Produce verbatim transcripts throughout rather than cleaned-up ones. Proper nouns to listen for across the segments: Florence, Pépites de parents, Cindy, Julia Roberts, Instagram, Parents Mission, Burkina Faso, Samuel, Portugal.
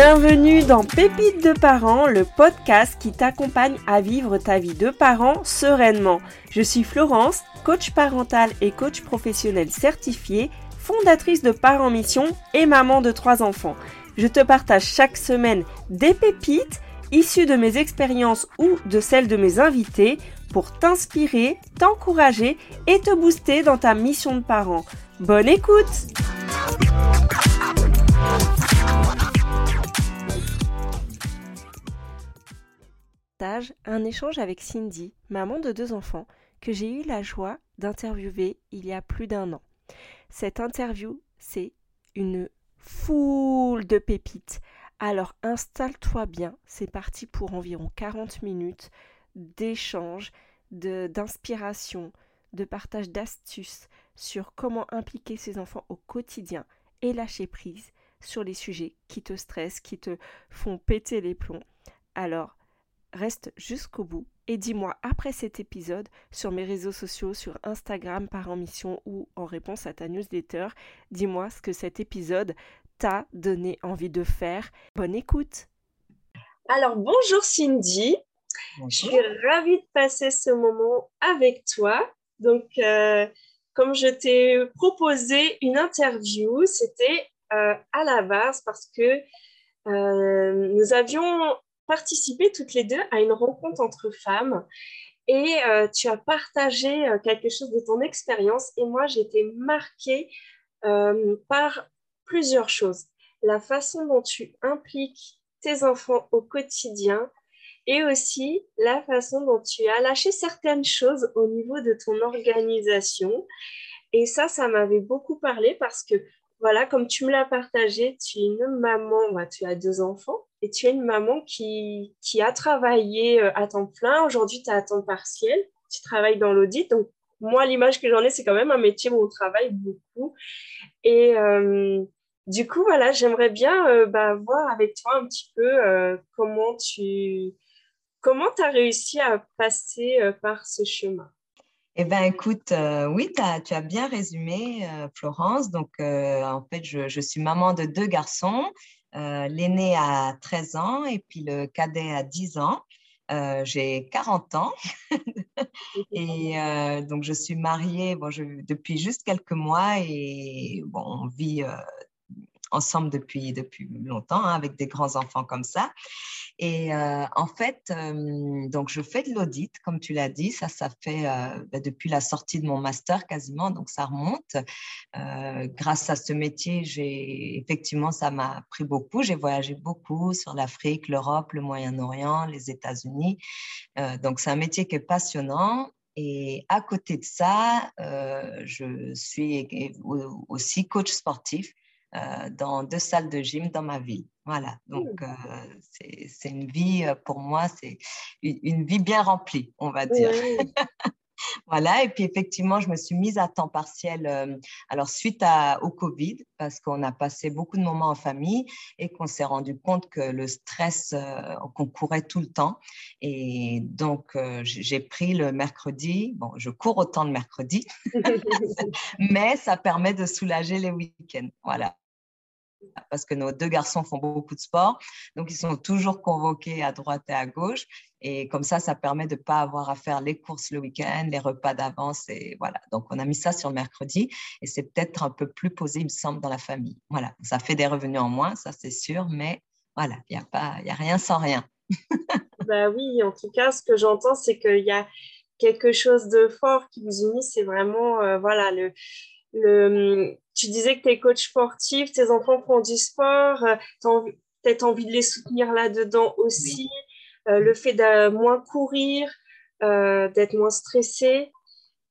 Bienvenue dans Pépites de parents, le podcast qui t'accompagne à vivre ta vie de parent sereinement. Je suis Florence, coach parentale et coach professionnel certifiée, fondatrice de Parents Mission et maman de trois enfants. Je te partage chaque semaine des pépites issues de mes expériences ou de celles de mes invités pour t'inspirer, t'encourager et te booster dans ta mission de parent. Bonne écoute! Un échange avec Cindy, maman de deux enfants, que j'ai eu la joie d'interviewer il y a plus d'un an. Cette interview, c'est une foule de pépites. Alors installe-toi bien, c'est parti pour environ quarante minutes d'échange, de, d'inspiration, de partage d'astuces sur comment impliquer ses enfants au quotidien et lâcher prise sur les sujets qui te stressent, qui te font péter les plombs. Alors, reste jusqu'au bout et dis-moi après cet épisode sur mes réseaux sociaux, sur Instagram, Parents Mission ou en réponse à ta newsletter, dis-moi ce que cet épisode t'a donné envie de faire. Bonne écoute! Alors bonjour Cindy, bonjour. Je suis ravie de passer ce moment avec toi. Donc euh, comme je t'ai proposé une interview, c'était euh, à la base parce que euh, nous avions participer toutes les deux à une rencontre entre femmes et euh, tu as partagé euh, quelque chose de ton expérience et moi j'ai été marquée euh, par plusieurs choses. La façon dont tu impliques tes enfants au quotidien et aussi la façon dont tu as lâché certaines choses au niveau de ton organisation et ça, ça m'avait beaucoup parlé parce que voilà, comme tu me l'as partagé, tu es une maman, bah, tu as deux enfants et tu es une maman qui, qui a travaillé à temps plein. Aujourd'hui, tu es à temps partiel, tu travailles dans l'audit. Donc, moi, l'image que j'en ai, c'est quand même un métier où on travaille beaucoup. Et euh, du coup, voilà, j'aimerais bien euh, bah, voir avec toi un petit peu euh, comment tu comment tu as réussi à passer euh, par ce chemin. Eh bien, écoute, euh, oui, t'as, tu as bien résumé, euh, Florence. Donc, euh, en fait, je, je suis maman de deux garçons. Euh, l'aîné a treize ans et puis le cadet a dix ans. Euh, j'ai quarante ans. Et euh, donc, je suis mariée bon, je, depuis juste quelques mois et bon, on vit euh, ensemble depuis, depuis longtemps hein, avec des grands-enfants comme ça. Et euh, en fait, euh, donc je fais de l'audit, comme tu l'as dit, ça, ça fait euh, depuis la sortie de mon master quasiment, donc ça remonte. Euh, grâce à ce métier, j'ai, effectivement, ça m'a appris beaucoup. J'ai voyagé beaucoup sur l'Afrique, l'Europe, le Moyen-Orient, les États-Unis. Euh, donc, c'est un métier qui est passionnant. Et à côté de ça, euh, je suis aussi coach sportif. Euh, dans deux salles de gym dans ma vie. Voilà, donc euh, c'est, c'est une vie, euh, pour moi, c'est une, une vie bien remplie, on va dire. Oui. Voilà, et puis effectivement, je me suis mise à temps partiel, euh, alors suite à, au Covid, parce qu'on a passé beaucoup de moments en famille et qu'on s'est rendu compte que le stress, euh, qu'on courait tout le temps. Et donc, euh, j'ai pris le mercredi, bon, je cours autant le mercredi, mais ça permet de soulager les week-ends, voilà. Parce que nos deux garçons font beaucoup de sport, donc ils sont toujours convoqués à droite et à gauche. Et comme ça, ça permet de ne pas avoir à faire les courses le week-end, les repas d'avance. Et voilà. Donc, on a mis ça sur le mercredi et c'est peut-être un peu plus posé, il me semble, dans la famille. Voilà. Ça fait des revenus en moins, ça c'est sûr, mais voilà, il n'y a pas, il n'y a rien sans rien. Bah oui, en tout cas, ce que j'entends, c'est qu'il y a quelque chose de fort qui vous unit. C'est vraiment, euh, voilà, le... le... Tu disais que tu es coach sportif, tes enfants font du sport, tu as peut-être envie de les soutenir là-dedans aussi. Oui. Euh, le fait de moins courir, euh, d'être moins stressé.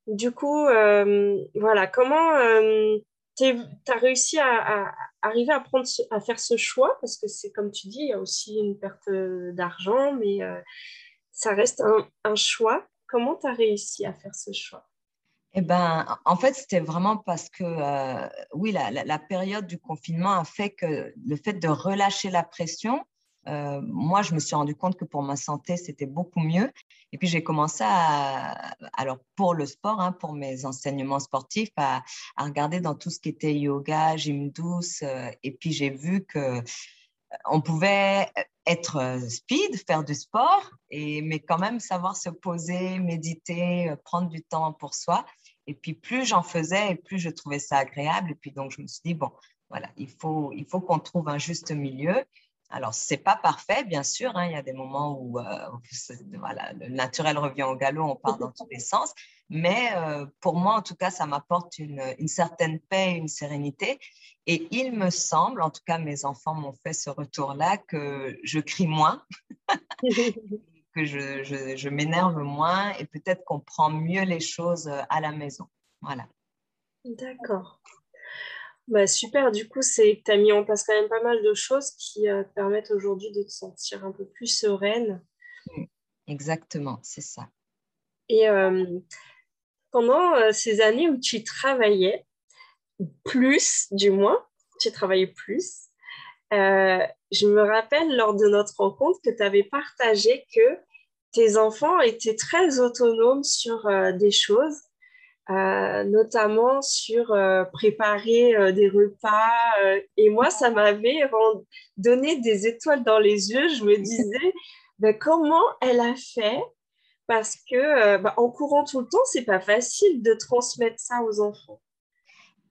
Du coup, euh, voilà, comment euh, tu as réussi à, à arriver à, prendre ce, à faire ce choix? Parce que c'est comme tu dis, il y a aussi une perte d'argent, mais euh, ça reste un, un choix. Comment tu as réussi à faire ce choix? Eh ben, en fait, c'était vraiment parce que, euh, oui, la, la, la période du confinement a fait que le fait de relâcher la pression, euh, moi, je me suis rendu compte que pour ma santé, c'était beaucoup mieux. Et puis, j'ai commencé à, alors pour le sport, hein, pour mes enseignements sportifs, à, à regarder dans tout ce qui était yoga, gym douce. Euh, et puis, j'ai vu que on pouvait être speed, faire du sport, et, mais quand même savoir se poser, méditer, prendre du temps pour soi. Et puis, plus j'en faisais, et plus je trouvais ça agréable. Et puis, donc, je me suis dit, bon, voilà, il faut, il faut qu'on trouve un juste milieu. Alors, ce n'est pas parfait, bien sûr. Hein, il y a des moments où, euh, où voilà, le naturel revient au galop, on part dans tous les sens. Mais euh, pour moi, en tout cas, ça m'apporte une, une certaine paix, une sérénité. Et il me semble, en tout cas, mes enfants m'ont fait ce retour-là, que je crie moins, que je, je, je m'énerve moins et peut-être qu'on prend mieux les choses à la maison. Voilà. D'accord. Bah super, du coup, c'est que tu as mis en place quand même pas mal de choses qui euh, te permettent aujourd'hui de te sentir un peu plus sereine. Exactement, c'est ça. Et euh, pendant euh, ces années où tu travaillais, plus du moins, tu travaillais plus, euh, je me rappelle lors de notre rencontre que tu avais partagé que tes enfants étaient très autonomes sur euh, des choses. Euh, notamment sur euh, préparer euh, des repas. Euh, et moi, ça m'avait rend... donné des étoiles dans les yeux. Je me disais, ben, comment elle a fait? Parce que euh, ben, en courant tout le temps, c'est pas facile de transmettre ça aux enfants.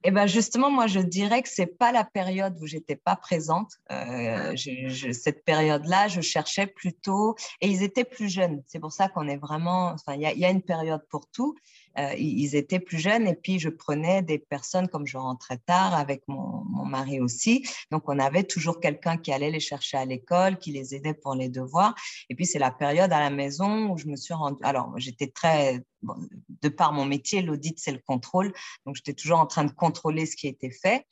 Eh ben justement, moi, je dirais que c'est pas la période où j'étais pas présente. Euh, je, je, cette période-là, je cherchais plutôt, et ils étaient plus jeunes. C'est pour ça qu'on est vraiment, enfin, il y a, y a une période pour tout. Euh, ils étaient plus jeunes et puis je prenais des personnes comme je rentrais tard avec mon, mon mari aussi. Donc, on avait toujours quelqu'un qui allait les chercher à l'école, qui les aidait pour les devoirs. Et puis, c'est la période à la maison où je me suis rendue. Alors, j'étais très, bon, de par mon métier, l'audit, c'est le contrôle. Donc, j'étais toujours en train de contrôler ce qui était fait.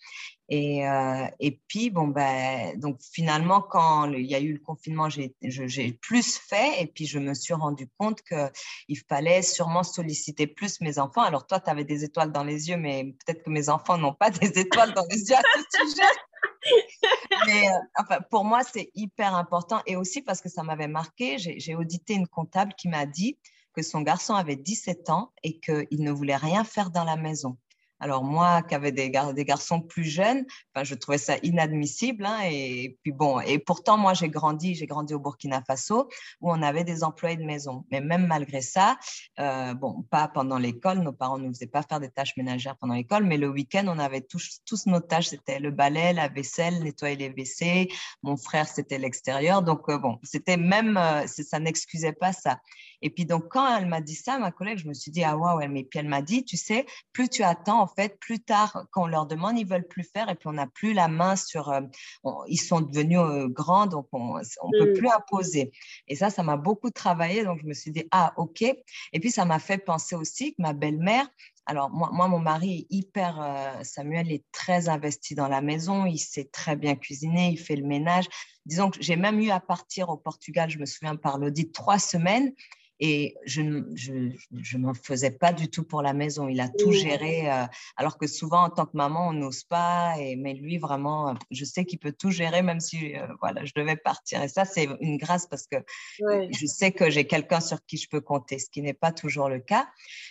Et, euh, et puis, bon, ben, donc finalement, quand il y a eu le confinement, j'ai, je, j'ai plus fait et puis je me suis rendu compte qu'il fallait sûrement solliciter plus mes enfants. Alors, toi, tu avais des étoiles dans les yeux, mais peut-être que mes enfants n'ont pas des étoiles dans les yeux à ce sujet. Mais euh, enfin, pour moi, c'est hyper important et aussi parce que ça m'avait marqué, j'ai, j'ai audité une comptable qui m'a dit que son garçon avait dix-sept ans et qu'il ne voulait rien faire dans la maison. Alors moi, qui avais des, gar- des garçons plus jeunes, enfin, je trouvais ça inadmissible. Hein, et, et puis bon, et pourtant moi j'ai grandi, j'ai grandi au Burkina Faso où on avait des employés de maison. Mais même malgré ça, euh, bon, pas pendant l'école, nos parents ne nous faisaient pas faire des tâches ménagères pendant l'école, mais le week-end on avait tous, tous nos tâches, c'était le balai, la vaisselle, nettoyer les W C. Mon frère c'était l'extérieur, donc euh, bon, c'était même, euh, ça n'excusait pas ça. Et puis donc quand elle m'a dit ça, ma collègue, je me suis dit ah waouh, ouais, mais puis elle m'a dit, tu sais, plus tu attends en fait, plus tard, quand on leur demande, ils ne veulent plus faire et puis on n'a plus la main sur… Euh, on, ils sont devenus euh, grands, donc on ne peut plus imposer. Et ça, ça m'a beaucoup travaillé. Donc, je me suis dit, ah, OK. Et puis, ça m'a fait penser aussi que ma belle-mère… Alors, moi, moi, mon mari est hyper… Euh, Samuel est très investi dans la maison. Il sait très bien cuisiner, il fait le ménage. Disons que j'ai même eu à partir au Portugal, je me souviens par l'audit, trois semaines. Et je ne m'en faisais pas du tout pour la maison. Il a tout géré, euh, alors que souvent, en tant que maman, on n'ose pas. Et, mais lui, vraiment, je sais qu'il peut tout gérer, même si euh, voilà, je devais partir. Et ça, c'est une grâce parce que ouais. Je sais que j'ai quelqu'un sur qui je peux compter, ce qui n'est pas toujours le cas.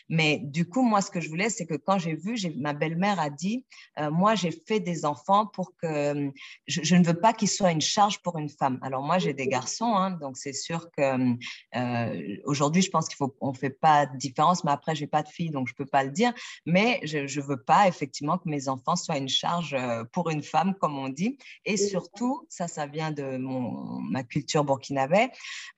Mais du coup, moi, ce que je voulais, c'est que quand j'ai vu, j'ai, ma belle-mère a dit, euh, moi, j'ai fait des enfants pour que… Je, je ne veux pas qu'ils soient une charge pour une femme. Alors, moi, j'ai des garçons, hein, donc c'est sûr que… Euh, Aujourd'hui, je pense qu'on ne fait pas de différence, mais après, je n'ai pas de fille, donc je ne peux pas le dire. Mais je ne veux pas, effectivement, que mes enfants soient une charge pour une femme, comme on dit. Et surtout, ça, ça vient de mon, ma culture burkinabé,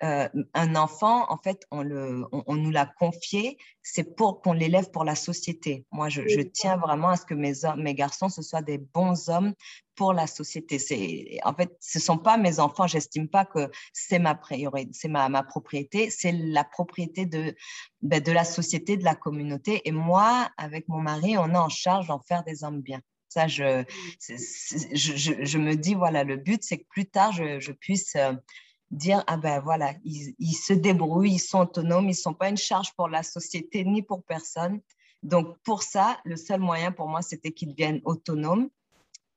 euh, un enfant, en fait, on, le, on, on nous l'a confié, c'est pour qu'on l'élève pour la société. Moi, je, je tiens vraiment à ce que mes, mes garçons, ce soient des bons hommes pour la société. C'est, en fait, ce ne sont pas mes enfants, j'estime pas que c'est ma, priori, c'est ma, ma propriété, c'est la propriété de, ben, de la société, de la communauté. Et moi, avec mon mari, on est en charge d'en faire des hommes bien. Ça, je, c'est, c'est, je, je, je me dis, voilà, le but, c'est que plus tard, je, je puisse euh, dire, ah ben voilà, ils, ils se débrouillent, ils sont autonomes, ils ne sont pas une charge pour la société ni pour personne. Donc, pour ça, le seul moyen pour moi, c'était qu'ils deviennent autonomes.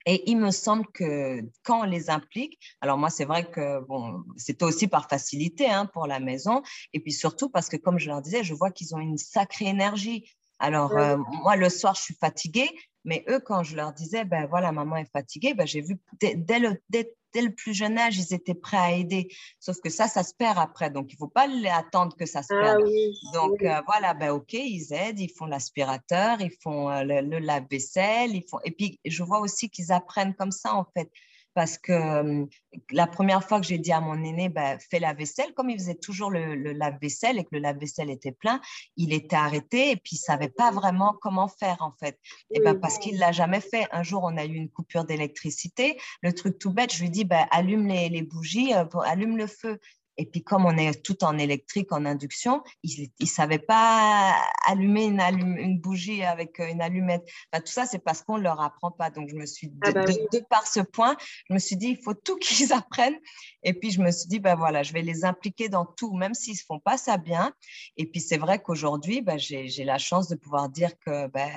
Et il me semble que quand on les implique, alors moi, c'est vrai que bon, c'était aussi par facilité hein, pour la maison. Et puis surtout parce que, comme je leur disais, je vois qu'ils ont une sacrée énergie. Alors, euh, moi, le soir, je suis fatiguée, mais eux, quand je leur disais, ben voilà, maman est fatiguée, ben j'ai vu, dès, dès, le, dès, dès le plus jeune âge, ils étaient prêts à aider. Sauf que ça, ça se perd après. Donc, il ne faut pas attendre que ça se perde. Ah, oui, donc, oui. Euh, voilà, ben OK, ils aident, ils font l'aspirateur, ils font euh, le, le lave-vaisselle. Ils font... Et puis, je vois aussi qu'ils apprennent comme ça, en fait. Parce que euh, la première fois que j'ai dit à mon aîné, ben, fais la vaisselle, comme il faisait toujours le, le lave-vaisselle et que le lave-vaisselle était plein, il était arrêté et puis il ne savait pas vraiment comment faire en fait. Et ben, parce qu'il ne l'a jamais fait. Un jour, on a eu une coupure d'électricité. Le truc tout bête, je lui dis, ben, allume les, les bougies, euh, allume le feu. Et puis, comme on est tout en électrique, en induction, il ne savait pas allumer une, allume, une bougie avec une allumette. Enfin, tout ça, c'est parce qu'on ne leur apprend pas. Donc, je me suis, de, ah bah oui. de, de par ce point, je me suis dit, il faut tout qu'ils apprennent. Et puis, je me suis dit, ben voilà, je vais les impliquer dans tout, même s'ils ne font pas ça bien. Et puis, c'est vrai qu'aujourd'hui, ben, j'ai, j'ai la chance de pouvoir dire que ben,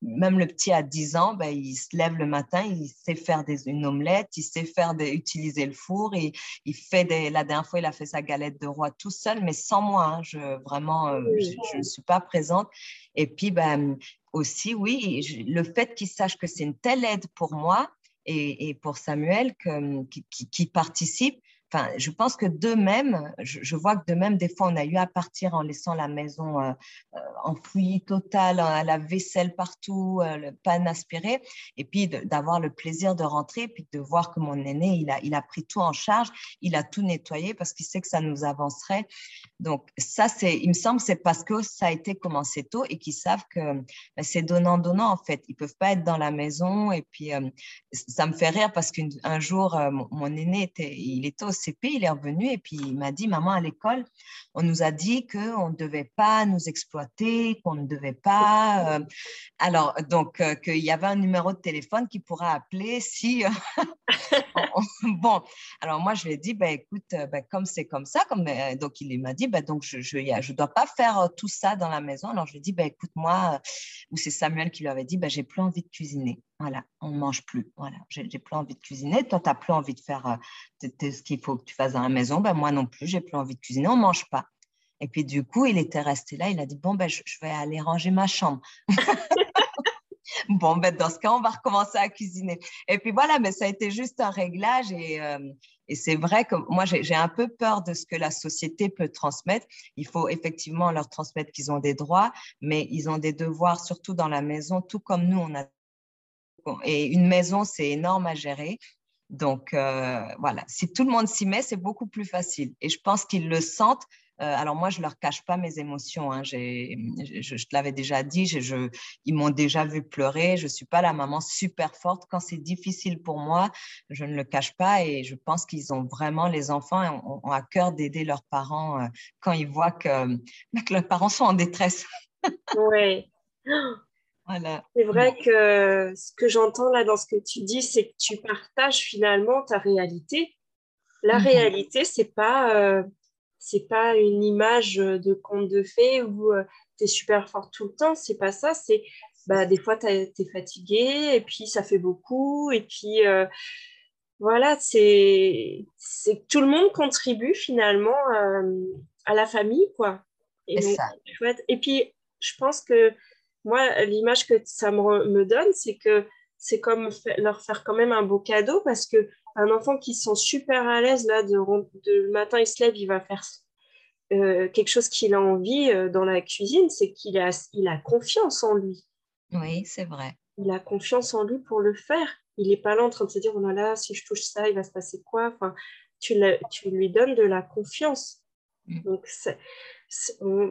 même le petit à dix ans, ben, il se lève le matin, il sait faire des, une omelette, il sait faire des, utiliser le four. Et, il fait des, la dernière fois, il a fait sa galette de roi tout seul, mais sans moi. Hein, je, vraiment, euh, je, je ne suis pas présente. Et puis, ben, aussi, oui, je, le fait qu'ils sachent que c'est une telle aide pour moi et, et pour Samuel que, qui, qui, qui participe. Enfin, je pense que d'eux-mêmes, je, je vois que d'eux-mêmes, des fois, on a eu à partir en laissant la maison euh, en fouillis total, à la vaisselle partout, euh, le pan aspiré, et puis de, d'avoir le plaisir de rentrer, puis de voir que mon aîné, il a, il a pris tout en charge, il a tout nettoyé parce qu'il sait que ça nous avancerait. Donc ça, c'est, il me semble, c'est parce que ça a été commencé tôt et qu'ils savent que ben, c'est donnant-donnant en fait. Ils peuvent pas être dans la maison et puis euh, ça me fait rire parce qu'un jour, euh, mon, mon aîné était, il était aussi C P, il est revenu et puis il m'a dit, maman, à l'école, on nous a dit qu'on ne devait pas nous exploiter, qu'on ne devait pas. Euh, alors, donc, euh, qu'il y avait un numéro de téléphone qu'il pourra appeler si. Euh, on, bon, alors moi, je lui ai dit, bah, écoute, bah, comme c'est comme ça, comme, euh, donc il m'a dit, bah, donc, je ne je, je dois pas faire tout ça dans la maison. Alors, je lui ai dit, bah, écoute, moi, euh, ou c'est Samuel qui lui avait dit, bah, j'ai plus envie de cuisiner. Voilà, on ne mange plus. Voilà, j'ai, j'ai plus envie de cuisiner. Toi, tu n'as plus envie de faire euh, ce qu'il faut que tu fasses dans la maison. Ben, moi non plus, j'ai plus envie de cuisiner. On ne mange pas. Et puis, du coup, il était resté là. Il a dit, bon, ben, je, je vais aller ranger ma chambre. Bon, ben, dans ce cas, on va recommencer à cuisiner. Et puis voilà, mais ça a été juste un réglage. Et, euh, et c'est vrai que moi, j'ai, j'ai un peu peur de ce que la société peut transmettre. Il faut effectivement leur transmettre qu'ils ont des droits, mais ils ont des devoirs, surtout dans la maison, tout comme nous, on a. Et une maison, c'est énorme à gérer. Donc, euh, voilà, si tout le monde s'y met, c'est beaucoup plus facile. Et je pense qu'ils le sentent. Euh, alors, moi, je ne leur cache pas mes émotions. Hein. J'ai, je, je te l'avais déjà dit, je, je, ils m'ont déjà vu pleurer. Je ne suis pas la maman super forte. Quand c'est difficile pour moi, je ne le cache pas. Et je pense qu'ils ont vraiment, les enfants, ont, ont à cœur d'aider leurs parents euh, quand ils voient que, que leurs parents sont en détresse. Oui. Voilà. C'est vrai que ce que j'entends là dans ce que tu dis, c'est que tu partages finalement ta réalité. La mmh. réalité, c'est pas, euh, c'est pas une image de conte de fées où euh, tu es super fort tout le temps. C'est pas ça. C'est, bah, des fois, tu es fatigué et puis ça fait beaucoup. Et puis, euh, voilà, c'est, c'est que tout le monde contribue finalement euh, à la famille, quoi. Et, donc, c'est chouette. Et puis, je pense que moi, l'image que ça me, me donne, c'est que c'est comme f- leur faire quand même un beau cadeau parce qu'un enfant qui se sent super à l'aise, là, de, de, le matin, il se lève, il va faire euh, quelque chose qu'il a envie euh, dans la cuisine, c'est qu'il a, il a confiance en lui. Oui, c'est vrai. Il a confiance en lui pour le faire. Il n'est pas là en train de se dire, oh là là, si je touche ça, il va se passer quoi? Enfin, tu, la, tu lui donnes de la confiance. Mmh. Donc, c'est...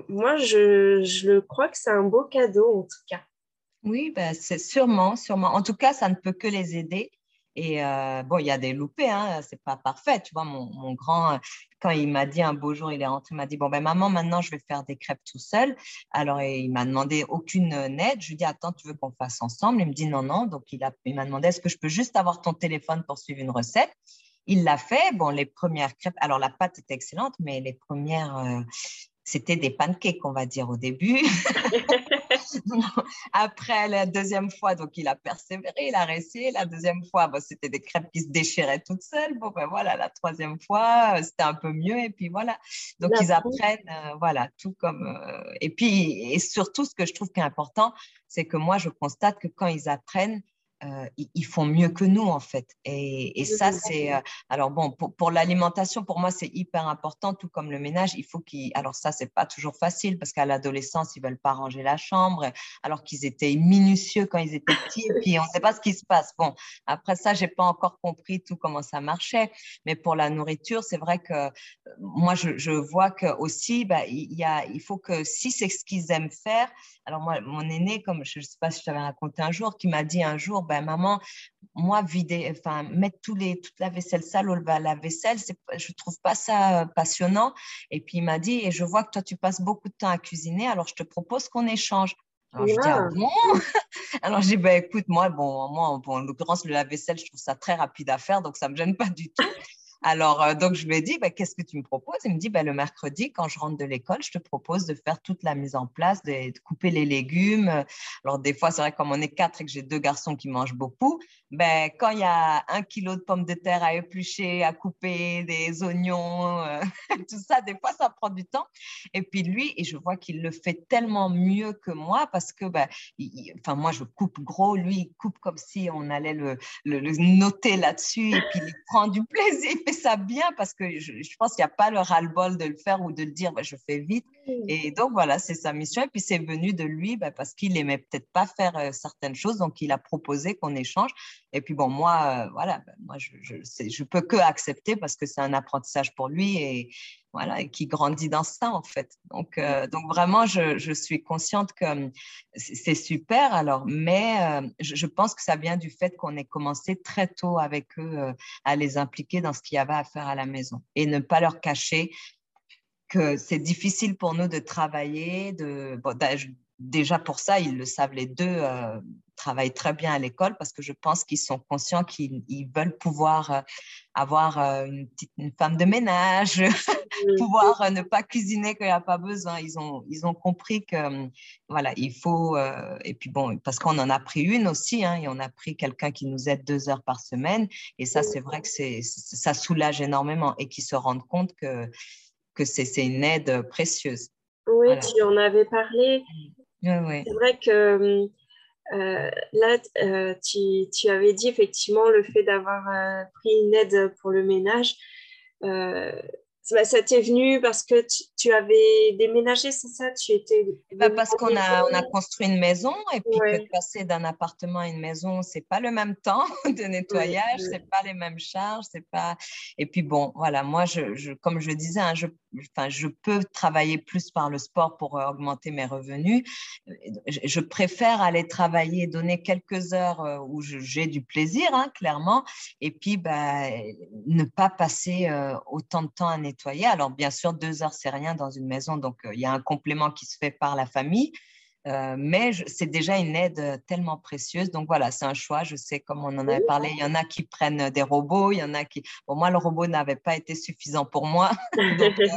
Moi, je, je crois que c'est un beau cadeau, en tout cas. Oui, ben, c'est sûrement, sûrement. En tout cas, ça ne peut que les aider. Et euh, bon, il y a des loupés, hein, c'est pas parfait. Tu vois, mon, mon grand, quand il m'a dit un beau jour, il est rentré, il m'a dit, bon, ben maman, maintenant, je vais faire des crêpes tout seul. Alors, il m'a demandé aucune aide. Je lui ai dit, attends, tu veux qu'on fasse ensemble? Il me dit, non, non. Donc, il, a, il m'a demandé, est-ce que je peux juste avoir ton téléphone pour suivre une recette? Il l'a fait. Bon, les premières crêpes, alors la pâte était excellente, mais les premières... Euh, c'était des pancakes, on va dire, au début. Après la deuxième fois, donc il a persévéré, il a réussi. La deuxième fois, bon, c'était des crêpes qui se déchiraient toutes seules. Bon, ben voilà, la troisième fois, c'était un peu mieux. Et puis voilà, donc la ils apprennent, euh, voilà, tout comme. Euh, et puis, et surtout, ce que je trouve qui est important, c'est que moi, je constate que quand ils apprennent, Euh, ils font mieux que nous en fait et, et ça c'est euh, alors bon pour, pour l'alimentation pour moi c'est hyper important tout comme le ménage il faut qu'ils alors ça c'est pas toujours facile parce qu'à l'adolescence ils veulent pas ranger la chambre alors qu'ils étaient minutieux quand ils étaient petits et puis on sait pas ce qui se passe bon après ça j'ai pas encore compris tout comment ça marchait mais pour la nourriture c'est vrai que euh, moi je, je vois que aussi bah, il y a il faut que si c'est ce qu'ils aiment faire alors moi mon aîné comme je, je sais pas si je t'avais raconté un jour qui m'a dit un jour ben, maman, moi, vider, enfin, mettre tous les, toute la vaisselle sale au lave-vaisselle, c'est, je ne trouve pas ça passionnant. Et puis, il m'a dit, et je vois que toi, tu passes beaucoup de temps à cuisiner, alors je te propose qu'on échange. Alors, yeah. Je dis, ah bon? Alors, je dis, ben, écoute, moi, bon, moi bon, en l'occurrence, le lave-vaisselle, je trouve ça très rapide à faire, donc ça ne me gêne pas du tout. Alors, euh, donc, je lui ai dit, bah, qu'est-ce que tu me proposes? Il me dit, bah, le mercredi, quand je rentre de l'école, je te propose de faire toute la mise en place, de, de couper les légumes. Alors, des fois, c'est vrai, comme on est quatre et que j'ai deux garçons qui mangent beaucoup, ben, quand il y a un kilo de pommes de terre à éplucher, à couper, des oignons, euh, tout ça, des fois, ça prend du temps. Et puis, lui, et je vois qu'il le fait tellement mieux que moi parce que, ben, il, il, enfin, moi, je coupe gros, lui, il coupe comme si on allait le, le, le noter là-dessus et puis il prend du plaisir. Ça bien parce que je, je pense qu'il n'y a pas le ras-le-bol de le faire ou de le dire bah, je fais vite et donc voilà c'est sa mission et puis c'est venu de lui bah, parce qu'il n'aimait peut-être pas faire euh, certaines choses donc il a proposé qu'on échange et puis bon moi euh, voilà bah, moi je, je, c'est, je peux que accepter parce que c'est un apprentissage pour lui et voilà, et qui grandit dans ça, en fait. Donc, euh, donc vraiment, je, je suis consciente que c'est super, alors, mais euh, je, je pense que ça vient du fait qu'on ait commencé très tôt avec eux euh, à les impliquer dans ce qu'il y avait à faire à la maison et ne pas leur cacher que c'est difficile pour nous de travailler, de... Bon, déjà pour ça, ils le savent, les deux euh, travaillent très bien à l'école parce que je pense qu'ils sont conscients qu'ils ils veulent pouvoir euh, avoir euh, une, petite, une femme de ménage, pouvoir euh, ne pas cuisiner qu'il n'y a pas besoin. Ils ont, ils ont compris que, voilà, il faut... Euh, et puis bon, parce qu'on en a pris une aussi, hein, et on a pris quelqu'un qui nous aide deux heures par semaine. Et ça, c'est vrai que c'est, ça soulage énormément et qu'ils se rendent compte que, que c'est, c'est une aide précieuse. Oui, voilà. Tu en avais parlé. Oui. C'est vrai que euh, là, euh, tu, tu avais dit effectivement le fait d'avoir euh, pris une aide pour le ménage, euh, bah, ça t'est venu parce que tu, tu avais déménagé, c'est ça tu étais bah, parce qu'on a, on a construit une maison et puis ouais. Que passer d'un appartement à une maison, ce n'est pas le même temps de nettoyage, ouais, ouais. Ce n'est pas les mêmes charges. C'est pas... Et puis bon, voilà, moi, je, je, comme je disais, hein, je Enfin, je peux travailler plus par le sport pour euh, augmenter mes revenus. Je, je préfère aller travailler, donner quelques heures euh, où je, j'ai du plaisir, hein, clairement, et puis bah, ne pas passer euh, autant de temps à nettoyer. Alors, bien sûr, deux heures, c'est rien dans une maison, donc il euh, y a un complément qui se fait par la famille. Euh, mais je, c'est déjà une aide tellement précieuse, donc voilà, c'est un choix. Je sais, comme on en avait parlé, il y en a qui prennent des robots, il y en a qui bon, moi le robot n'avait pas été suffisant pour moi donc, euh,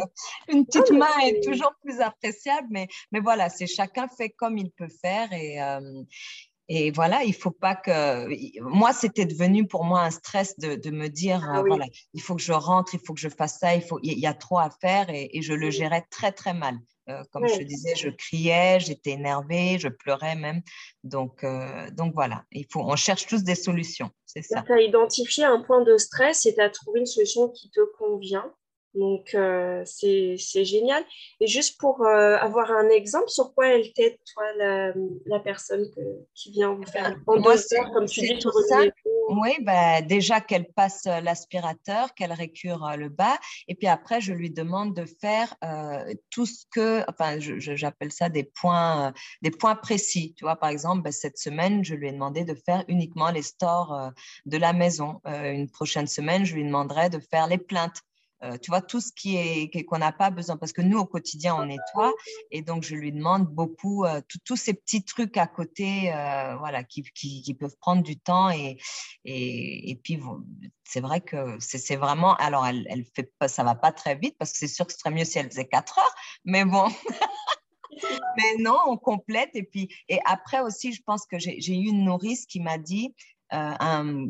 une petite main est toujours plus appréciable, mais, mais voilà, c'est chacun fait comme il peut faire et euh, Et voilà, il faut pas que... Moi, c'était devenu pour moi un stress de, de me dire, ah, oui. Voilà, il faut que je rentre, il faut que je fasse ça, il faut... il y a trop à faire et, et je le gérais très, très mal. Euh, comme oui. Je disais, je criais, j'étais énervée, je pleurais même. Donc, euh, donc voilà, il faut... on cherche tous des solutions, c'est ça. Tu as identifié un point de stress et tu as trouvé une solution qui te convient. Donc, euh, c'est, c'est génial. Et juste pour euh, avoir un exemple, sur quoi elle t'aide, toi, la, la personne que, qui vient vous faire en deux heures, comme tu dis, tout ça. Oui, bah, déjà qu'elle passe l'aspirateur, qu'elle récure le bas. Et puis après, je lui demande de faire euh, tout ce que, enfin, je, je, j'appelle ça des points, euh, des points précis. Tu vois, par exemple, bah, cette semaine, je lui ai demandé de faire uniquement les stores euh, de la maison. Euh, une prochaine semaine, je lui demanderai de faire les plaintes. Euh, tu vois, tout ce qui est, qu'on n'a pas besoin, parce que nous, au quotidien, on nettoie, et donc je lui demande beaucoup, euh, tous ces petits trucs à côté, euh, voilà, qui, qui, qui peuvent prendre du temps, et, et, et puis c'est vrai que c'est, c'est vraiment, alors elle, elle fait pas, ça ne va pas très vite, parce que c'est sûr que ce serait mieux si elle faisait quatre heures, mais bon... Mais non, on complète. Et puis, et après aussi, je pense que j'ai, j'ai eu une nourrice qui m'a dit, euh, un,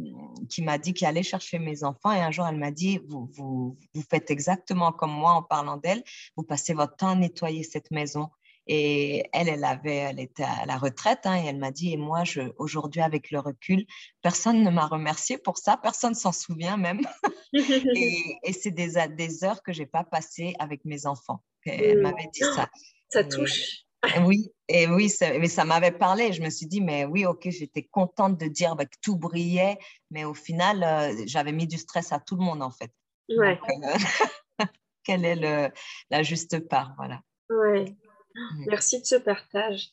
qui m'a dit qu'elle allait chercher mes enfants. Et un jour, elle m'a dit, vous, vous, vous faites exactement comme moi en parlant d'elle. Vous passez votre temps à nettoyer cette maison. Et elle, elle, avait, elle était à la retraite, hein, et elle m'a dit, et moi, je, aujourd'hui, avec le recul, personne ne m'a remerciée pour ça, personne ne s'en souvient même. et, et c'est des, des heures que je n'ai pas passées avec mes enfants. Elle mmh. m'avait dit ça. Ça et, touche. Et oui, et oui ça, mais ça m'avait parlé. Je me suis dit, mais oui, ok, j'étais contente de dire bah, que tout brillait, mais au final, euh, j'avais mis du stress à tout le monde, en fait. Ouais. Donc, euh, quelle est le, la juste part, voilà. Ouais. Merci de ce partage.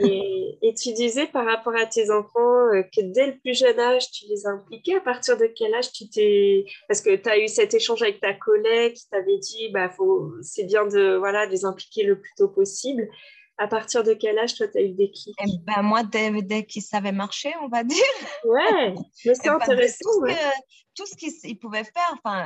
Et, et tu disais par rapport à tes enfants euh, que dès le plus jeune âge, tu les impliquais. À partir de quel âge tu t'es... Parce que tu as eu cet échange avec ta collègue qui t'avait dit bah, faut... c'est bien de voilà, les impliquer le plus tôt possible. À partir de quel âge, toi, tu as eu des clics ? Eh ben, moi, dès, dès qu'ils savaient marcher, on va dire. Ouais, mais c'est intéressant. Tout, ouais. ce que, tout ce qu'ils ils pouvaient faire. Enfin,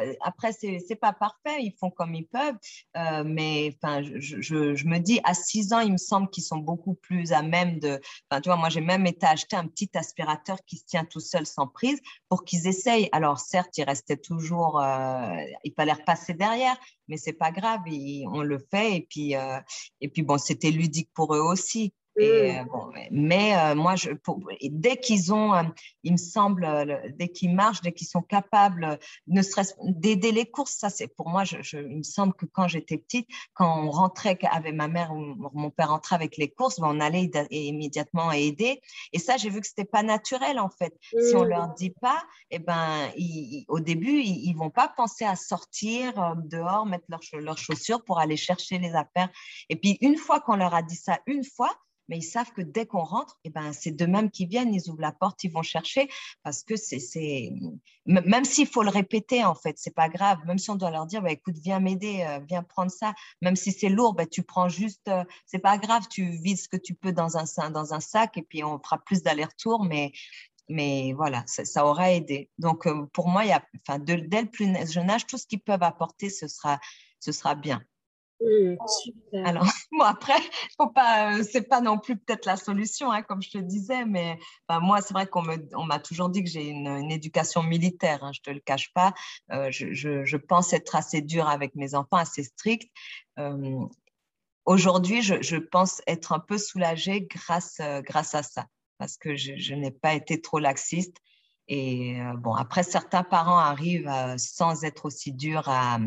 euh, après, c'est c'est pas parfait. Ils font comme ils peuvent. Euh, mais enfin, je, je, je me dis, à six ans, il me semble qu'ils sont beaucoup plus à même de... Enfin, tu vois, moi, j'ai même été acheter un petit aspirateur qui se tient tout seul sans prise pour qu'ils essayent. Alors, certes, ils restaient toujours... Euh, il fallait repasser derrière, mais c'est pas grave. Ils, on le fait. Et puis, euh, et puis bon, c'est c'était ludique pour eux aussi. Et, euh, bon, mais euh, moi, je, pour, dès qu'ils ont, euh, il me semble, euh, dès qu'ils marchent, dès qu'ils sont capables, euh, ne serait-ce d'aider les courses, ça c'est pour moi, je, je, il me semble que quand j'étais petite, quand on rentrait avec ma mère ou mon père rentrait avec les courses, ben, on allait immédiatement aider. Et ça, j'ai vu que c'était pas naturel en fait. Mmh. Si on leur dit pas, eh ben, ils, ils, au début, ils, ils vont pas penser à sortir euh, dehors, mettre leurs leurs chaussures pour aller chercher les affaires. Et puis une fois qu'on leur a dit ça, une fois, mais ils savent que dès qu'on rentre, eh ben, c'est d'eux-mêmes qui viennent, ils ouvrent la porte, ils vont chercher, parce que c'est, c'est... même s'il faut le répéter, en fait, c'est pas grave, même si on doit leur dire, bah, écoute, viens m'aider, euh, viens prendre ça, même si c'est lourd, bah, tu prends juste, euh, c'est pas grave, tu vides ce que tu peux dans un, dans un sac, et puis on fera plus d'aller-retour, mais, mais voilà, ça, ça aura aidé. Donc, euh, pour moi, y a, enfin, de, dès le plus jeune âge, tout ce qu'ils peuvent apporter, ce sera, ce sera bien. Mmh, super. Alors, bon, après, faut pas, euh, c'est pas non plus peut-être la solution, hein, comme je te disais, mais ben, moi, c'est vrai qu'on me, on m'a toujours dit que j'ai une, une éducation militaire, hein, je te le cache pas. Euh, je, je, je pense être assez dure avec mes enfants, assez stricte. Euh, aujourd'hui, je, je pense être un peu soulagée grâce, euh, grâce à ça, parce que je, je n'ai pas été trop laxiste. Et euh, bon, après, certains parents arrivent euh, sans être aussi durs à.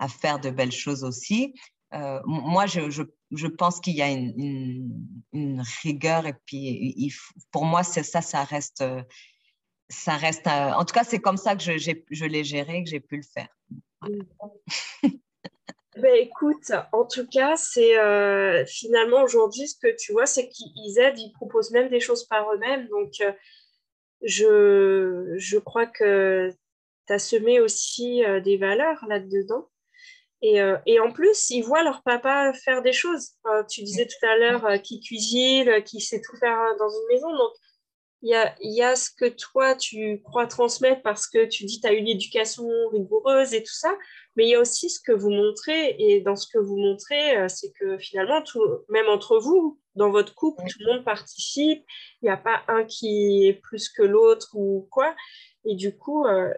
à faire de belles choses aussi. Euh, moi, je, je, je pense qu'il y a une, une, une rigueur et puis il, pour moi, c'est ça, ça reste, ça reste. Euh, en tout cas, c'est comme ça que je, j'ai, je l'ai géré, que j'ai pu le faire. Voilà. Ben, écoute, en tout cas, c'est euh, finalement aujourd'hui ce que tu vois, c'est qu'ils aident, ils proposent même des choses par eux-mêmes. Donc, euh, je, je crois que tu as semé aussi euh, des valeurs là-dedans. Et, euh, et en plus, ils voient leur papa faire des choses. Enfin, tu disais tout à l'heure euh, qui cuisine, qui sait tout faire dans une maison. Donc, il y a, y a ce que toi, tu crois transmettre parce que tu dis tu as une éducation rigoureuse et tout ça. Mais il y a aussi ce que vous montrez. Et dans ce que vous montrez, euh, c'est que finalement, tout, même entre vous, dans votre couple, tout le monde participe. Il n'y a pas un qui est plus que l'autre ou quoi. Et du coup... Euh,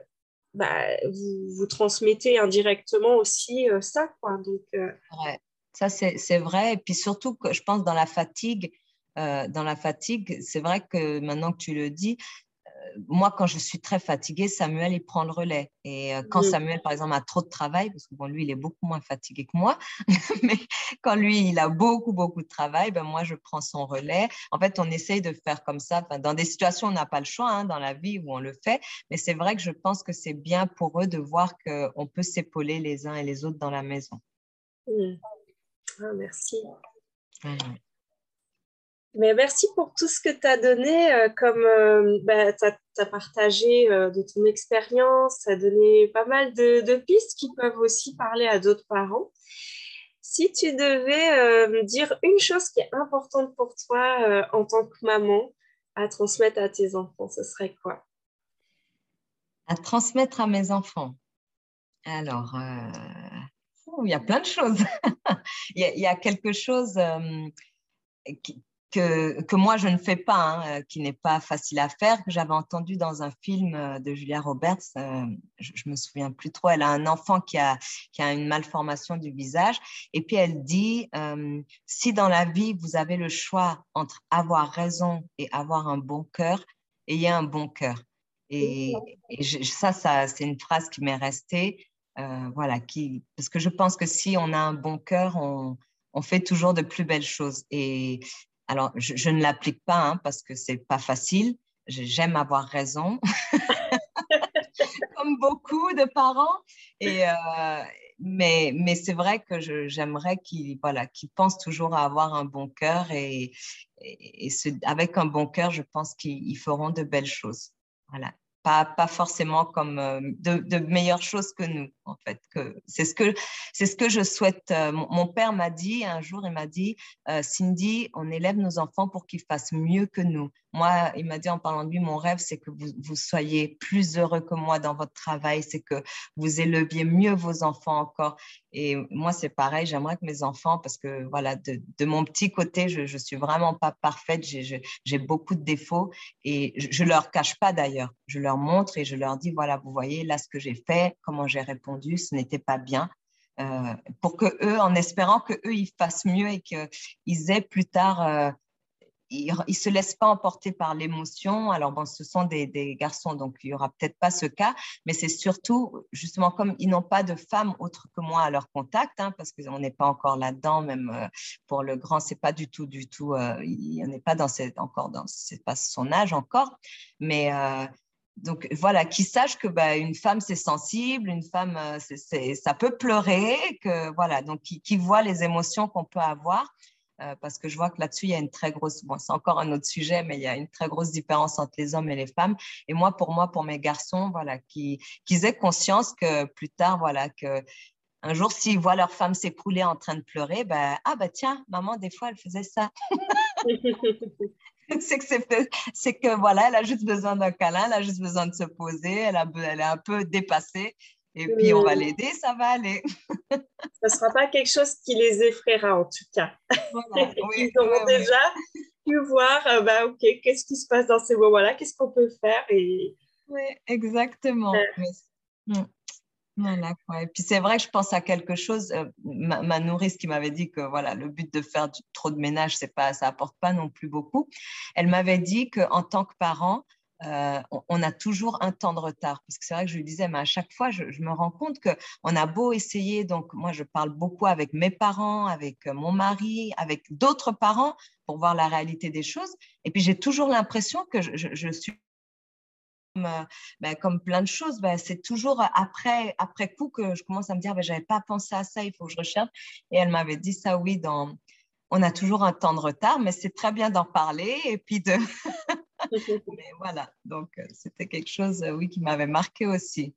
Bah, vous, vous transmettez indirectement aussi euh, ça, quoi. Donc, euh... ouais, ça c'est, c'est vrai. Et puis surtout, que je pense dans la fatigue, euh, dans la fatigue, c'est vrai que maintenant que tu le dis, euh, moi quand je suis très fatiguée, Samuel il prend le relais. Et euh, quand mmh. Samuel par exemple a trop de travail, parce que bon lui il est beaucoup moins fatigué que moi, mais quand lui il a beaucoup beaucoup de travail, ben moi je prends son relais. En fait on essaye de faire comme ça. Enfin, dans des situations on n'a pas le choix, hein, dans la vie où on le fait, mais c'est vrai que je pense que c'est bien pour eux de voir que on peut s'épauler les uns et les autres dans la maison. Mmh. Ah, merci. Mmh. Mais merci pour tout ce que tu as donné, euh, comme euh, bah, tu as partagé euh, de ton expérience, tu as donné pas mal de, de pistes qui peuvent aussi parler à d'autres parents. Si tu devais euh, dire une chose qui est importante pour toi euh, en tant que maman à transmettre à tes enfants, ce serait quoi ? À transmettre à mes enfants. Alors, euh... trouve, il y a plein de choses. il, y a, il y a quelque chose euh, qui, que, que moi, je ne fais pas, hein, qui n'est pas facile à faire, que j'avais entendu dans un film de Julia Roberts. Euh, je, je me souviens plus trop. Elle a un enfant qui a, qui a une malformation du visage. Et puis, elle dit, euh, si dans la vie, vous avez le choix entre avoir raison et avoir un bon cœur, ayez un bon cœur. Et, et je, ça, ça c'est une phrase qui m'est restée. Euh, voilà, qui, parce que je pense que si on a un bon cœur, on, on fait toujours de plus belles choses. Et alors, je, je ne l'applique pas hein, parce que c'est pas facile. J'aime avoir raison, comme beaucoup de parents. Et, euh, mais mais c'est vrai que je, j'aimerais qu'ils voilà, qu'ils pensent toujours à avoir un bon cœur. Et, et, et ce, avec un bon cœur, je pense qu'ils feront de belles choses. Voilà. Pas, pas forcément comme euh, de, de meilleures choses que nous, en fait. Que c'est ce que c'est ce que je souhaite. Euh, mon, mon père m'a dit un jour, il m'a dit, euh, Cindy, on élève nos enfants pour qu'ils fassent mieux que nous. Moi, il m'a dit en parlant de lui, mon rêve, c'est que vous, vous soyez plus heureux que moi dans votre travail, c'est que vous éleviez mieux vos enfants encore. Et moi, c'est pareil, j'aimerais que mes enfants, parce que voilà, de, de mon petit côté, je ne suis vraiment pas parfaite, j'ai, je, j'ai beaucoup de défauts et je ne leur cache pas d'ailleurs. Je leur montre et je leur dis, voilà, vous voyez, là, ce que j'ai fait, comment j'ai répondu, ce n'était pas bien. Euh, pour que eux, en espérant que eux, ils fassent mieux et qu'ils aient plus tard... Euh, ils ne se laissent pas emporter par l'émotion. Alors, bon, ce sont des, des garçons, donc il n'y aura peut-être pas ce cas, mais c'est surtout, justement, comme ils n'ont pas de femmes autres que moi à leur contact, hein, parce qu'on n'est pas encore là-dedans, même euh, pour le grand, ce n'est pas du tout, du tout, euh, il n'est pas dans, cette, encore dans c'est pas son âge encore, mais... Euh, Donc, voilà, qu'ils sachent que bah, une femme, c'est sensible, une femme, c'est, c'est, ça peut pleurer, que, voilà, donc qu'ils, qu'ils voient les émotions qu'on peut avoir, euh, parce que je vois que là-dessus, il y a une très grosse, bon, c'est encore un autre sujet, mais il y a une très grosse différence entre les hommes et les femmes. Et moi, pour moi, pour mes garçons, voilà, qu'ils, qu'ils aient conscience que plus tard, voilà, que... Un jour, s'ils voient leur femme s'écrouler en train de pleurer, ben, ah ben tiens, maman, des fois, elle faisait ça. c'est, que c'est, c'est que voilà, elle a juste besoin d'un câlin, elle a juste besoin de se poser, elle, a, elle est un peu dépassée et oui. Puis on va l'aider, ça va aller. Ça ne sera pas quelque chose qui les effraiera en tout cas. Voilà, oui, ils auront oui, déjà oui. pu voir, euh, ben, ok, qu'est-ce qui se passe dans ces moments-là, qu'est-ce qu'on peut faire et... Oui, exactement. Euh... Oui. Voilà, ouais. Et puis c'est vrai que je pense à quelque chose, euh, ma, ma nourrice qui m'avait dit que voilà, le but de faire du, trop de ménage, c'est pas, ça n'apporte pas non plus beaucoup. Elle m'avait dit qu'en tant que parent, euh, on, on a toujours un temps de retard. Parce que c'est vrai que je lui disais, mais à chaque fois, je, je me rends compte qu'on a beau essayer. Donc moi, je parle beaucoup avec mes parents, avec mon mari, avec d'autres parents pour voir la réalité des choses. Et puis j'ai toujours l'impression que je, je, je suis... Ben, comme plein de choses, ben, c'est toujours après, après coup que je commence à me dire ben, j'avais pas pensé à ça, il faut que je recherche. Et elle m'avait dit ça, oui, dans... on a toujours un temps de retard, mais c'est très bien d'en parler et puis de... mais voilà, donc c'était quelque chose oui, qui m'avait marquée aussi.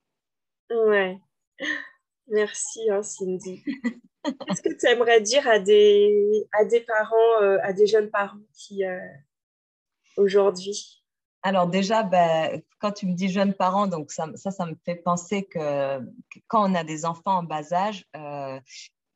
Ouais, merci hein, Cindy. Qu'est-ce que tu aimerais dire à des, à des parents, euh, à des jeunes parents qui, euh, aujourd'hui? Alors déjà, ben, quand tu me dis jeunes parents, donc ça, ça, ça me fait penser que, que quand on a des enfants en bas âge, euh,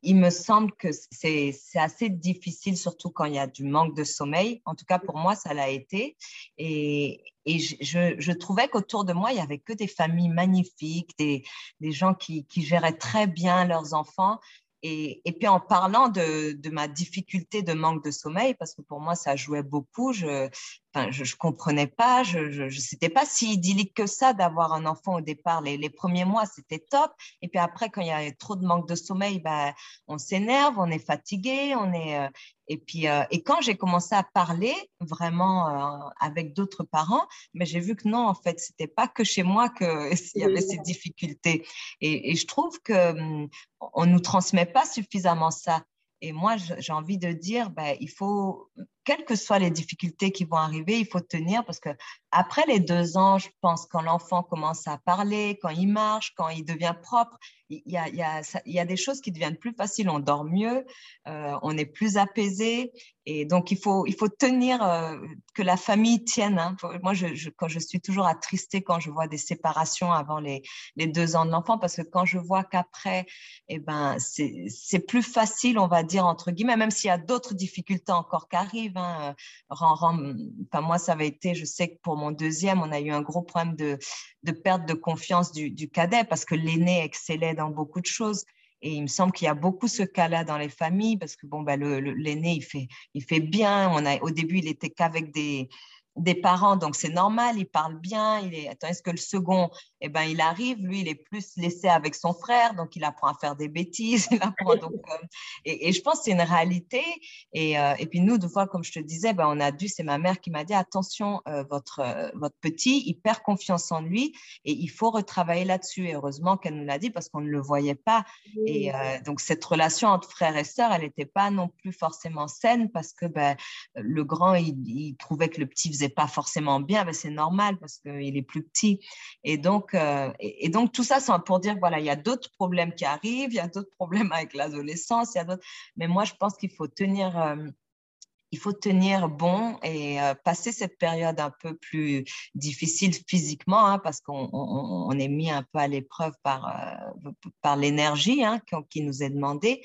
il me semble que c'est, c'est assez difficile, surtout quand il y a du manque de sommeil. En tout cas, pour moi, ça l'a été. Et, et je, je, je trouvais qu'autour de moi, il n'y avait que des familles magnifiques, des, des gens qui, qui géraient très bien leurs enfants. Et, et puis en parlant de, de ma difficulté de manque de sommeil, parce que pour moi ça jouait beaucoup, je enfin, je, je comprenais pas, je, je, je, c'était pas si idyllique que ça d'avoir un enfant au départ. Les, les premiers mois c'était top, et puis après quand il y a trop de manque de sommeil, ben, on s'énerve, on est fatigué, on est euh, et puis euh, et quand j'ai commencé à parler vraiment euh, avec d'autres parents, mais j'ai vu que non en fait c'était pas que chez moi que il y avait ces difficultés, et, et je trouve que hum, on nous transmet pas suffisamment ça. Et moi, j'ai envie de dire, ben, il faut quelles que soient les difficultés qui vont arriver, il faut tenir, parce que après les deux ans, je pense, quand l'enfant commence à parler, quand il marche, quand il devient propre, il y a, il y a, ça, il y a des choses qui deviennent plus faciles, on dort mieux, euh, on est plus apaisé, et donc il faut, il faut tenir, euh, que la famille tienne. Hein. Moi, je, je, quand je suis toujours attristée quand je vois des séparations avant les, les deux ans de l'enfant, parce que quand je vois qu'après, eh ben, c'est, c'est plus facile, on va dire, entre guillemets, même s'il y a d'autres difficultés encore qui arrivent. Hein. Ren, ren, enfin, moi, ça avait été, je sais que pour mon deuxième, on a eu un gros problème de, de perte de confiance du, du cadet, parce que l'aîné excellait dans beaucoup de choses. Et il me semble qu'il y a beaucoup ce cas-là dans les familles, parce que bon, ben, le, le, l'aîné, il fait, il fait bien. On a, au début, il était qu'avec des, des parents, donc c'est normal, il parle bien. Il est, attends, est-ce que le second, eh ben, il arrive, lui, il est plus laissé avec son frère, donc il apprend à faire des bêtises. Il apprend, donc, euh, et, et je pense que c'est une réalité. Et, euh, et puis nous, deux fois, comme je te disais, ben, on a dû, c'est ma mère qui m'a dit, attention, euh, votre, euh, votre petit, il perd confiance en lui et il faut retravailler là-dessus. Et heureusement qu'elle nous l'a dit, parce qu'on ne le voyait pas. Et euh, donc cette relation entre frères et sœurs, elle n'était pas non plus forcément saine, parce que ben, le grand, il, il trouvait que le petit faisait pas forcément bien. Ben, c'est normal, parce qu'il est plus petit. Et donc, Donc, euh, et, et donc, tout ça, c'est pour dire, voilà, il y a d'autres problèmes qui arrivent, il y a d'autres problèmes avec l'adolescence, il y a d'autres... Mais moi, je pense qu'il faut tenir, euh, il faut tenir bon et euh, passer cette période un peu plus difficile physiquement, hein, parce qu'on on, on est mis un peu à l'épreuve par, euh, par l'énergie, hein, qui, qui nous est demandée.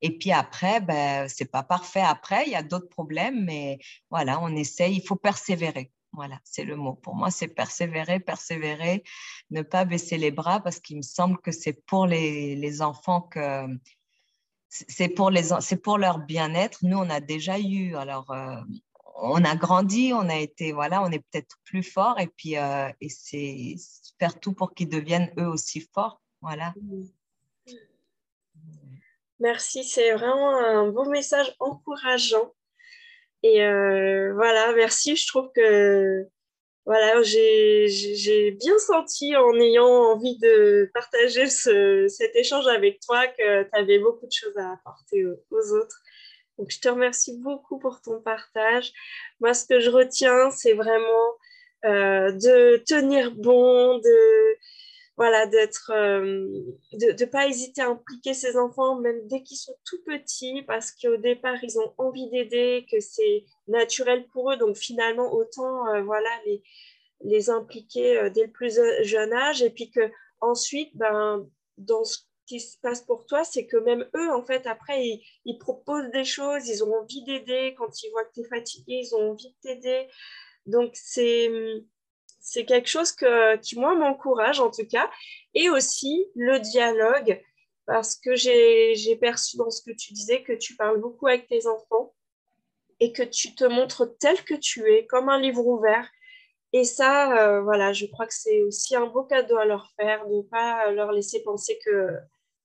Et puis après, ben, c'est pas parfait. Après, il y a d'autres problèmes, mais voilà, on essaye, il faut persévérer. Voilà, c'est le mot. Pour moi, c'est persévérer, persévérer, ne pas baisser les bras, parce qu'il me semble que c'est pour les, les enfants que... C'est pour, les, c'est pour leur bien-être. Nous, on a déjà eu... Alors, euh, on a grandi, on a été... Voilà, on est peut-être plus forts, et puis euh, et c'est faire tout pour qu'ils deviennent eux aussi forts. Voilà. Merci, c'est vraiment un beau message encourageant. Et euh, voilà, merci. Je trouve que voilà, j'ai, j'ai bien senti, en ayant envie de partager ce, cet échange avec toi, que tu avais beaucoup de choses à apporter aux, aux autres. Donc, je te remercie beaucoup pour ton partage. Moi, ce que je retiens, c'est vraiment euh, de tenir bon, de, voilà, d'être, euh, de ne pas hésiter à impliquer ses enfants, même dès qu'ils sont tout petits, parce qu'au départ, ils ont envie d'aider, que c'est naturel pour eux. Donc, finalement, autant euh, voilà, les, les impliquer euh, dès le plus jeune âge. Et puis qu'ensuite, ben, dans ce qui se passe pour toi, c'est que même eux, en fait, après, ils, ils proposent des choses, ils ont envie d'aider. Quand ils voient que tu es fatigué, ils ont envie de t'aider. Donc, c'est... C'est quelque chose que, qui, moi, m'encourage, en tout cas. Et aussi, le dialogue, parce que j'ai, j'ai perçu dans ce que tu disais que tu parles beaucoup avec tes enfants et que tu te montres tel que tu es, comme un livre ouvert. Et ça, euh, voilà, je crois que c'est aussi un beau cadeau à leur faire, de ne pas leur laisser penser que,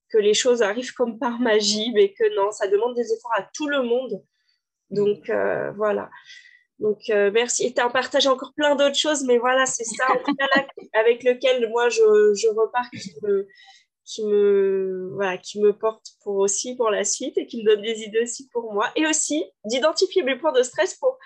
que les choses arrivent comme par magie, mais que non, ça demande des efforts à tout le monde. Donc, euh, voilà. Donc, euh, merci. Et tu as partagé encore plein d'autres choses, mais voilà, c'est ça, en tout cas, là, avec lequel moi, je, je repars, qui me, qui, me, voilà, qui me porte pour aussi pour la suite, et qui me donne des idées aussi pour moi. Et aussi, d'identifier mes points de stress pour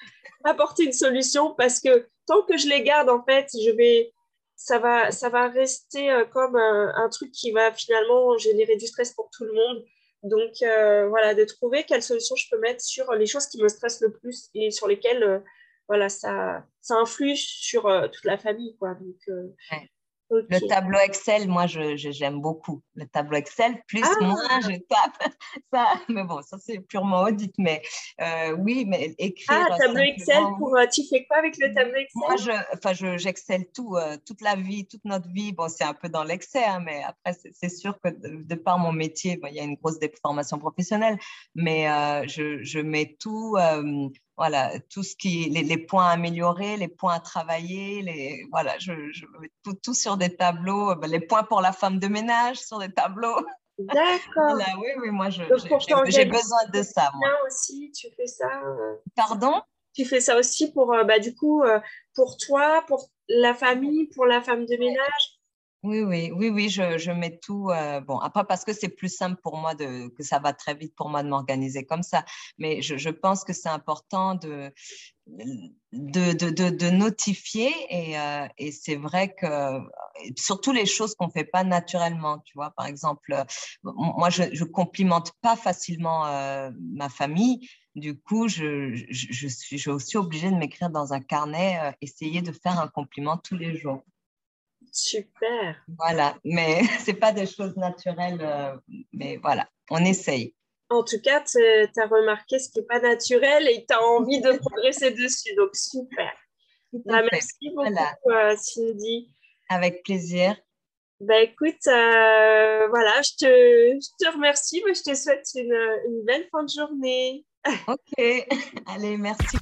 apporter une solution, parce que tant que je les garde, en fait, je vais, ça, va, ça va rester comme un, un truc qui va finalement générer du stress pour tout le monde. Donc, euh, voilà, de trouver quelle solution je peux mettre sur les choses qui me stressent le plus et sur lesquelles, euh, voilà, ça, ça influe sur euh, toute la famille, quoi. Donc, euh, ouais. Okay. Le tableau Excel, moi, je, je, j'aime beaucoup. Le tableau Excel, plus, ah, moins, je tape ça. Mais bon, ça, c'est purement audit. Mais euh, oui, mais écrire… Ah, tableau Excel, pour, tu fais quoi avec le tableau Excel? Moi, je, enfin, je, j'excelle tout, euh, toute la vie, toute notre vie. Bon, c'est un peu dans l'excès, hein, mais après, c'est, c'est sûr que de, de par mon métier, bon, il y a une grosse déformation professionnelle. Mais euh, je, je mets tout… Euh, Voilà, tout ce qui, les, les points à améliorer, les points à travailler, les, voilà, je, je, tout, tout sur des tableaux, les points pour la femme de ménage sur des tableaux. D'accord. Voilà, oui, oui, moi, je, j'ai, j'ai, j'ai besoin de ça. Moi aussi, tu fais ça. Euh, Pardon? Tu fais ça aussi pour, euh, bah, du coup, euh, pour toi, pour la famille, pour la femme de ménage. Oui, oui, oui, oui, je, je mets tout. Euh, bon, après, parce que c'est plus simple pour moi, de, que ça va très vite pour moi de m'organiser comme ça. Mais je, je pense que c'est important de, de, de, de, de notifier. Et, euh, et c'est vrai que, surtout les choses qu'on ne fait pas naturellement, tu vois. Par exemple, moi, je ne complimente pas facilement euh, ma famille. Du coup, je, je, je, suis, je suis aussi obligée de m'écrire dans un carnet, euh, essayer de faire un compliment tous les jours. Super. Voilà, mais ce n'est pas des choses naturelles, euh, mais voilà, on essaye. En tout cas, tu as remarqué ce qui n'est pas naturel et tu as envie de progresser dessus, donc super. Ah, merci beaucoup, voilà. Cindy. Avec plaisir. Bah, écoute, euh, voilà, je te, je te remercie, mais je te souhaite une, une belle fin de journée. Ok, allez, merci.